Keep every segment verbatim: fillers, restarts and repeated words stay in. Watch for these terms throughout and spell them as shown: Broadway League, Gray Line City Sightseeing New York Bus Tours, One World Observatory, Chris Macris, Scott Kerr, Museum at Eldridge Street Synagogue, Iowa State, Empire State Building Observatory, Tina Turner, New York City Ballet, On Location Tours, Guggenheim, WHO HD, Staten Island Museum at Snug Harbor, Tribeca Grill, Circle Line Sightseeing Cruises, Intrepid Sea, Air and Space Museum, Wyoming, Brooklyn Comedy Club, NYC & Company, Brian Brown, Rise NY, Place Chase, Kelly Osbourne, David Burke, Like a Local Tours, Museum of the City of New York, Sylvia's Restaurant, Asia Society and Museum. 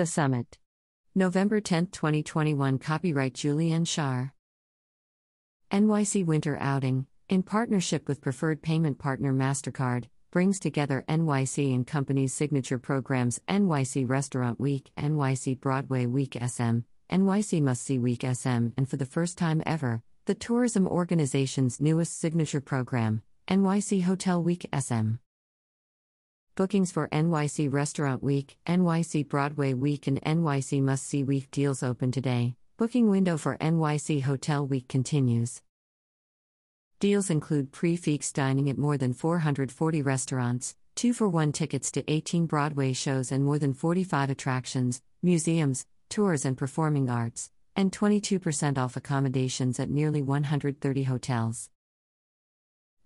The Summit. November tenth, twenty twenty-one. Copyright Julianne Schar. N Y C Winter Outing, in partnership with preferred payment partner MasterCard, brings together N Y C and Company's signature programs: N Y C Restaurant Week, N Y C Broadway Week S M, N Y C Must See Week S M, and for the first time ever, the tourism organization's newest signature program, N Y C Hotel Week S M. Bookings for N Y C Restaurant Week, N Y C Broadway Week, and N Y C Must See Week deals open today. Booking window for N Y C Hotel Week continues. Deals include pre-fix dining at more than four hundred forty restaurants, two for one tickets to eighteen Broadway shows and more than forty-five attractions, museums, tours and performing arts, and twenty-two percent off accommodations at nearly one hundred thirty hotels.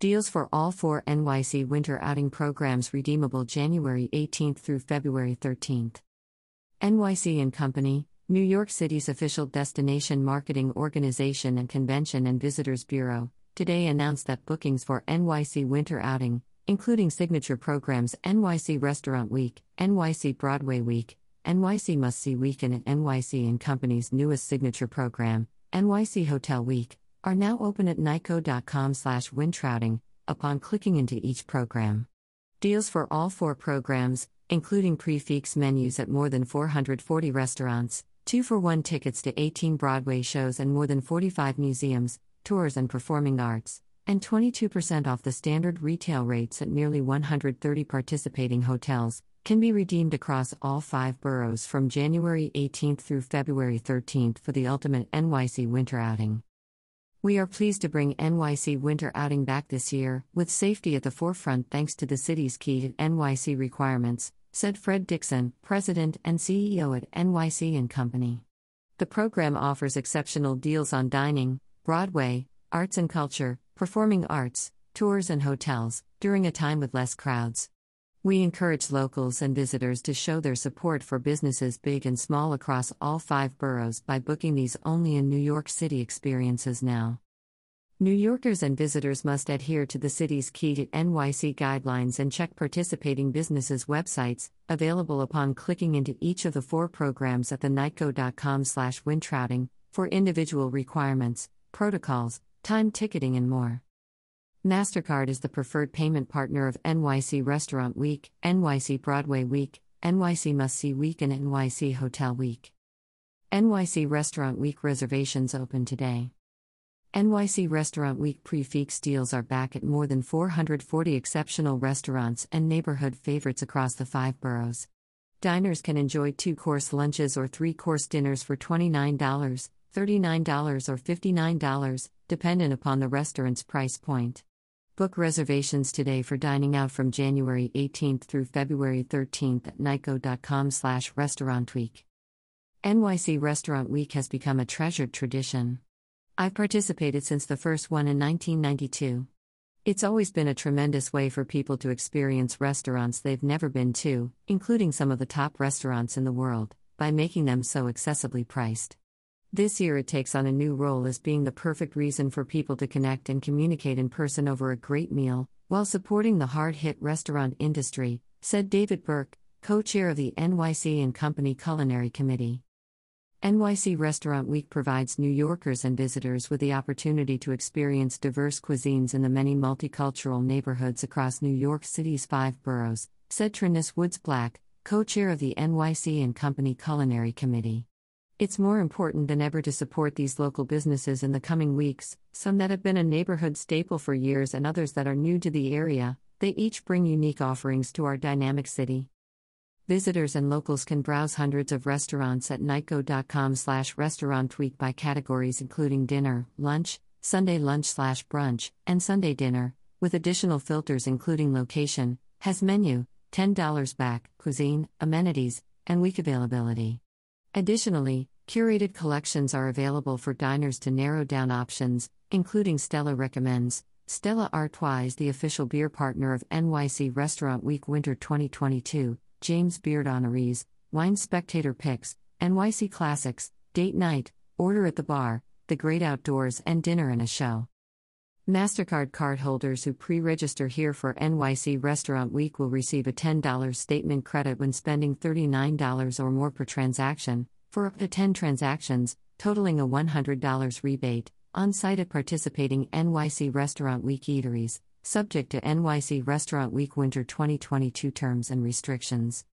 Deals for all four N Y C Winter Outing programs redeemable January eighteenth through February thirteenth. N Y C and Company, New York City's official destination marketing organization and Convention and Visitors Bureau, today announced that bookings for N Y C Winter Outing, including signature programs N Y C Restaurant Week, N Y C Broadway Week, N Y C Must See Week, and N Y C and Company's newest signature program, N Y C Hotel Week, are now open at nyco dot com slash winter outing, upon clicking into each program. Deals for all four programs, including prefix menus at more than four hundred forty restaurants, two for one tickets to eighteen Broadway shows and more than forty-five museums, tours and performing arts, and twenty-two percent off the standard retail rates at nearly one hundred thirty participating hotels, can be redeemed across all five boroughs from January eighteenth through February thirteenth for the ultimate N Y C Winter Outing. We are pleased to bring N Y C Winter Outing back this year, with safety at the forefront thanks to the city's key N Y C requirements, said Fred Dixon, President and C E O at N Y C and Company. The program offers exceptional deals on dining, Broadway, arts and culture, performing arts, tours and hotels, during a time with less crowds. We encourage locals and visitors to show their support for businesses big and small across all five boroughs by booking these only in New York City experiences now. New Yorkers and visitors must adhere to the city's Key to N Y C guidelines and check participating businesses' websites, available upon clicking into each of the four programs at the nyco dot com slash winter outing, for individual requirements, protocols, time ticketing and more. MasterCard is the preferred payment partner of N Y C Restaurant Week, N Y C Broadway Week, N Y C Must See Week, and N Y C Hotel Week. N Y C Restaurant Week reservations open today. N Y C Restaurant Week prefix deals are back at more than four hundred forty exceptional restaurants and neighborhood favorites across the five boroughs. Diners can enjoy two-course lunches or three-course dinners for twenty-nine dollars. thirty-nine dollars or fifty-nine dollars, dependent upon the restaurant's price point. Book reservations today for dining out from January eighteenth through February thirteenth at nyco dot com slash restaurant week. N Y C Restaurant Week has become a treasured tradition. I've participated since the first one in nineteen ninety-two. It's always been a tremendous way for people to experience restaurants they've never been to, including some of the top restaurants in the world, by making them so accessibly priced. This year it takes on a new role as being the perfect reason for people to connect and communicate in person over a great meal, while supporting the hard-hit restaurant industry, said David Burke, co-chair of the N Y C and Company Culinary Committee. N Y C Restaurant Week provides New Yorkers and visitors with the opportunity to experience diverse cuisines in the many multicultural neighborhoods across New York City's five boroughs, said Trinness Woods-Black, co-chair of the N Y C and Company Culinary Committee. It's more important than ever to support these local businesses in the coming weeks, some that have been a neighborhood staple for years and others that are new to the area. They each bring unique offerings to our dynamic city. Visitors and locals can browse hundreds of restaurants at nyco dot com slash restaurant week by categories including dinner, lunch, Sunday lunch slash brunch, and Sunday dinner, with additional filters including location, has menu, ten dollars back, cuisine, amenities, and week availability. Additionally, curated collections are available for diners to narrow down options, including Stella Recommends. Stella Artois is the official beer partner of N Y C Restaurant Week Winter twenty twenty-two, James Beard Honorees, Wine Spectator Picks, N Y C Classics, Date Night, Order at the Bar, The Great Outdoors and Dinner and a Show. MasterCard cardholders who pre-register here for N Y C Restaurant Week will receive a ten dollars statement credit when spending thirty-nine dollars or more per transaction, for up to ten transactions, totaling a one hundred dollars rebate, on-site at participating N Y C Restaurant Week eateries, subject to N Y C Restaurant Week Winter twenty twenty-two terms and restrictions.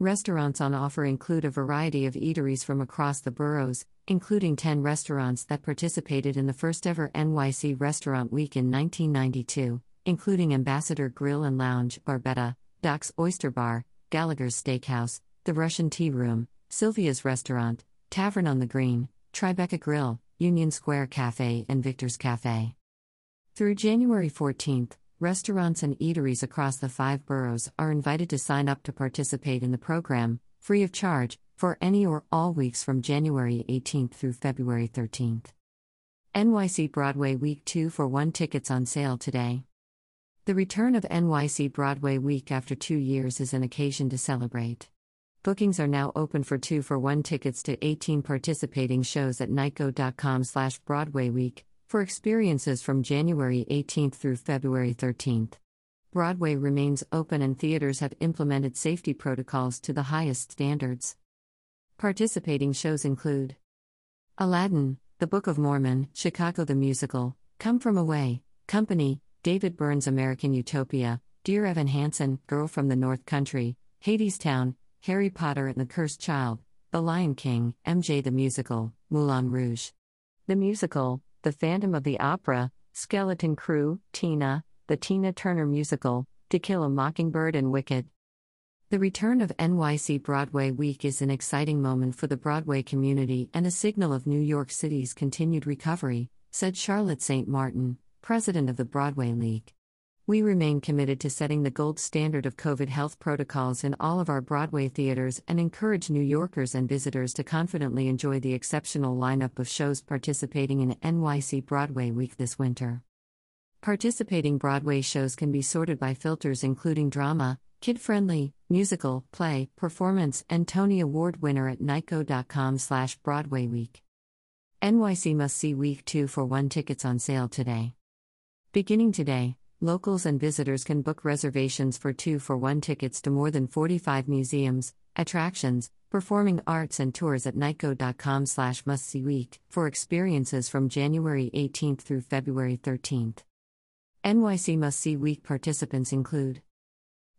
Restaurants on offer include a variety of eateries from across the boroughs, including ten restaurants that participated in the first-ever N Y C Restaurant Week in nineteen ninety-two, including Ambassador Grill and Lounge, Barbetta, Doc's Oyster Bar, Gallagher's Steakhouse, The Russian Tea Room, Sylvia's Restaurant, Tavern on the Green, Tribeca Grill, Union Square Cafe and Victor's Cafe. Through January fourteenth, restaurants and eateries across the five boroughs are invited to sign up to participate in the program, free of charge, for any or all weeks from January eighteenth through February thirteenth. N Y C Broadway Week two for one tickets on sale today. The return of N Y C Broadway Week after two years is an occasion to celebrate. Bookings are now open for two for one tickets to eighteen participating shows at nyco dot com slash Broadway Week. For experiences from January eighteenth through February thirteenth. Broadway remains open and theaters have implemented safety protocols to the highest standards. Participating shows include Aladdin, The Book of Mormon, Chicago the Musical, Come From Away, Company, David Burns' American Utopia, Dear Evan Hansen, Girl from the North Country, Hadestown, Harry Potter and the Cursed Child, The Lion King, M J the Musical, Moulin Rouge. The Musical, The Phantom of the Opera, Skeleton Crew, Tina, The Tina Turner Musical, To Kill a Mockingbird and Wicked. The return of N Y C Broadway Week is an exciting moment for the Broadway community and a signal of New York City's continued recovery, said Charlotte Saint Martin, president of the Broadway League. We remain committed to setting the gold standard of COVID health protocols in all of our Broadway theaters and encourage New Yorkers and visitors to confidently enjoy the exceptional lineup of shows participating in N Y C Broadway Week this winter. Participating Broadway shows can be sorted by filters including drama, kid-friendly, musical, play, performance, and Tony Award winner at nyco dot com slash Broadway Week. N Y C Must See Week two for one tickets on sale today. Beginning today, locals and visitors can book reservations for two for one tickets to more than forty-five museums, attractions, performing arts and tours at nyco dot com slash must see week for experiences from January eighteenth through February thirteenth. N Y C Must See Week participants include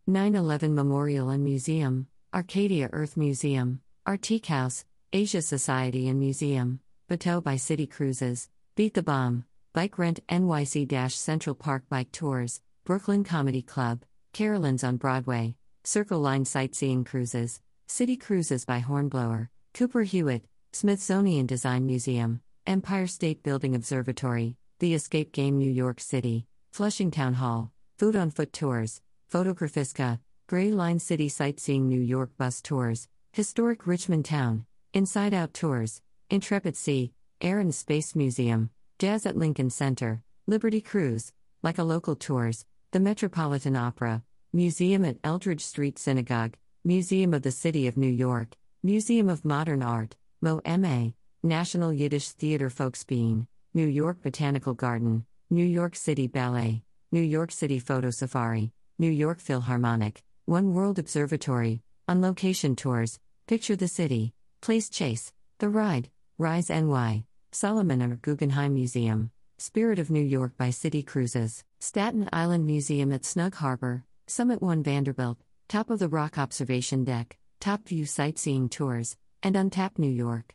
nine eleven Memorial and Museum, Arcadia Earth Museum, Artique House, Asia Society and Museum, Bateau by City Cruises, Beat the Bomb, Bike Rent N Y C Central Park Bike Tours, Brooklyn Comedy Club, Caroline's on Broadway, Circle Line Sightseeing Cruises, City Cruises by Hornblower, Cooper Hewitt, Smithsonian Design Museum, Empire State Building Observatory, The Escape Game New York City, Flushing Town Hall, Food on Foot Tours, Photographiska, Gray Line City Sightseeing New York Bus Tours, Historic Richmond Town, Inside Out Tours, Intrepid Sea, Air and Space Museum, Jazz at Lincoln Center, Liberty Cruise, Like a Local Tours, The Metropolitan Opera, Museum at Eldridge Street Synagogue, Museum of the City of New York, Museum of Modern Art, MoMA, National Yiddish Theater Folksbein, New York Botanical Garden, New York City Ballet, New York City Photo Safari, New York Philharmonic, One World Observatory, On Location Tours, Picture the City, Place Chase, The Ride, Rise N Y, Solomon and Guggenheim Museum, Spirit of New York by City Cruises, Staten Island Museum at Snug Harbor, Summit One Vanderbilt, Top of the Rock Observation Deck, Top View Sightseeing Tours, and Untapped New York.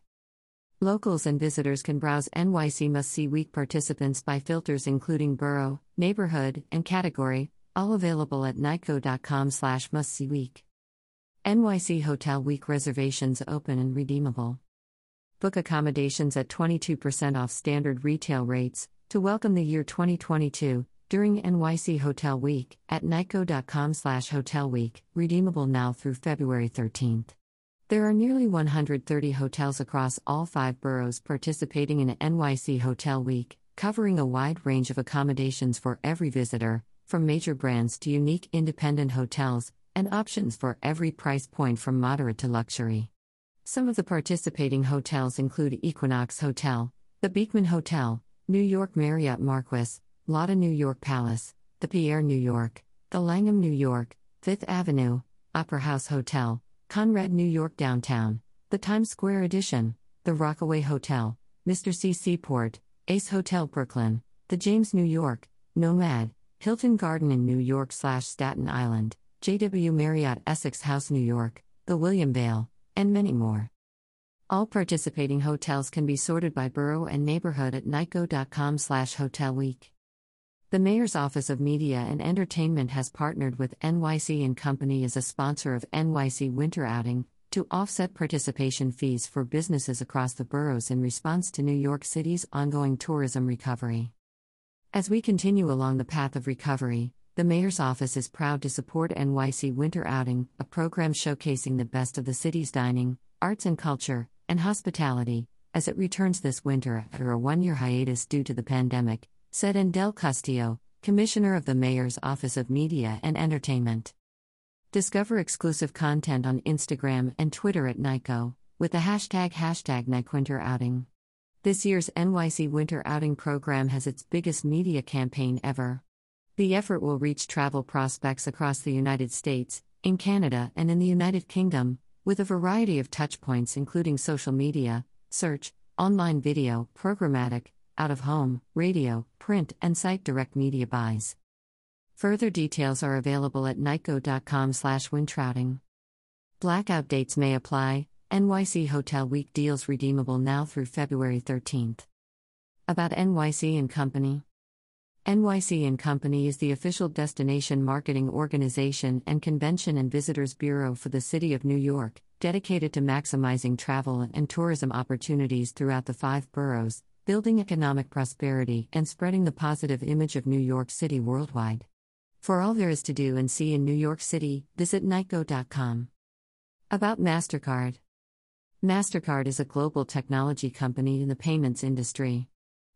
Locals and visitors can browse N Y C Must See Week participants by filters including borough, neighborhood, and category, all available at nyco dot com slash must see week. N Y C Hotel Week reservations open and redeemable. Book accommodations at twenty-two percent off standard retail rates, to welcome the year twenty twenty-two, during N Y C Hotel Week, at nyco dot com slash hotel week, redeemable now through February thirteenth. There are nearly one hundred thirty hotels across all five boroughs participating in N Y C Hotel Week, covering a wide range of accommodations for every visitor, from major brands to unique independent hotels, and options for every price point from moderate to luxury. Some of the participating hotels include Equinox Hotel, The Beekman Hotel, New York Marriott Marquis, Lotta New York Palace, the Pierre New York, the Langham New York, Fifth Avenue, Opera House Hotel, Conrad New York Downtown, the Times Square Edition, the Rockaway Hotel, Mister C Seaport, Ace Hotel Brooklyn, the James New York, Nomad, Hilton Garden in New York slash Staten Island, J W Marriott Essex House New York, the William Vale, and many more. All participating hotels can be sorted by borough and neighborhood at nyco.com slash hotel week. The Mayor's Office of Media and Entertainment has partnered with N Y C and Company as a sponsor of N Y C Winter Outing to offset participation fees for businesses across the boroughs in response to New York City's ongoing tourism recovery. As we continue along the path of recovery, the Mayor's Office is proud to support N Y C Winter Outing, a program showcasing the best of the city's dining, arts and culture, and hospitality, as it returns this winter after a one-year hiatus due to the pandemic, said Endel Castillo, Commissioner of the Mayor's Office of Media and Entertainment. Discover exclusive content on Instagram and Twitter at N Y C O, with the hashtag hashtag NYCWinterOuting. This year's N Y C Winter Outing program has its biggest media campaign ever. The effort will reach travel prospects across the United States, in Canada and in the United Kingdom, with a variety of touchpoints including social media, search, online video, programmatic, out-of-home, radio, print and site direct media buys. Further details are available at nyco.com slash wintrouting. Blackout dates may apply. N Y C Hotel Week deals redeemable now through February thirteenth. About N Y C and Company. N Y C and Company is the official destination marketing organization and Convention and Visitors Bureau for the City of New York, dedicated to maximizing travel and tourism opportunities throughout the five boroughs, building economic prosperity and spreading the positive image of New York City worldwide. For all there is to do and see in New York City, visit nyco dot com. About MasterCard. MasterCard is a global technology company in the payments industry.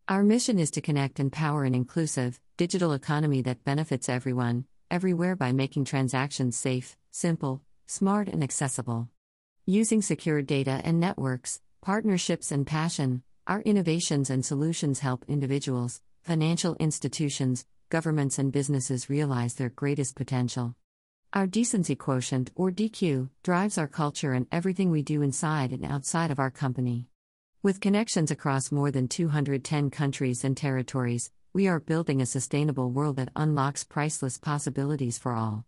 Our mission is to connect and power an inclusive, digital economy that benefits everyone, everywhere by making transactions safe, simple, smart and accessible. Using secure data and networks, partnerships and passion, our innovations and solutions help individuals, financial institutions, governments and businesses realize their greatest potential. Our decency quotient, or D Q, drives our culture and everything we do inside and outside of our company. With connections across more than two hundred ten countries and territories, we are building a sustainable world that unlocks priceless possibilities for all.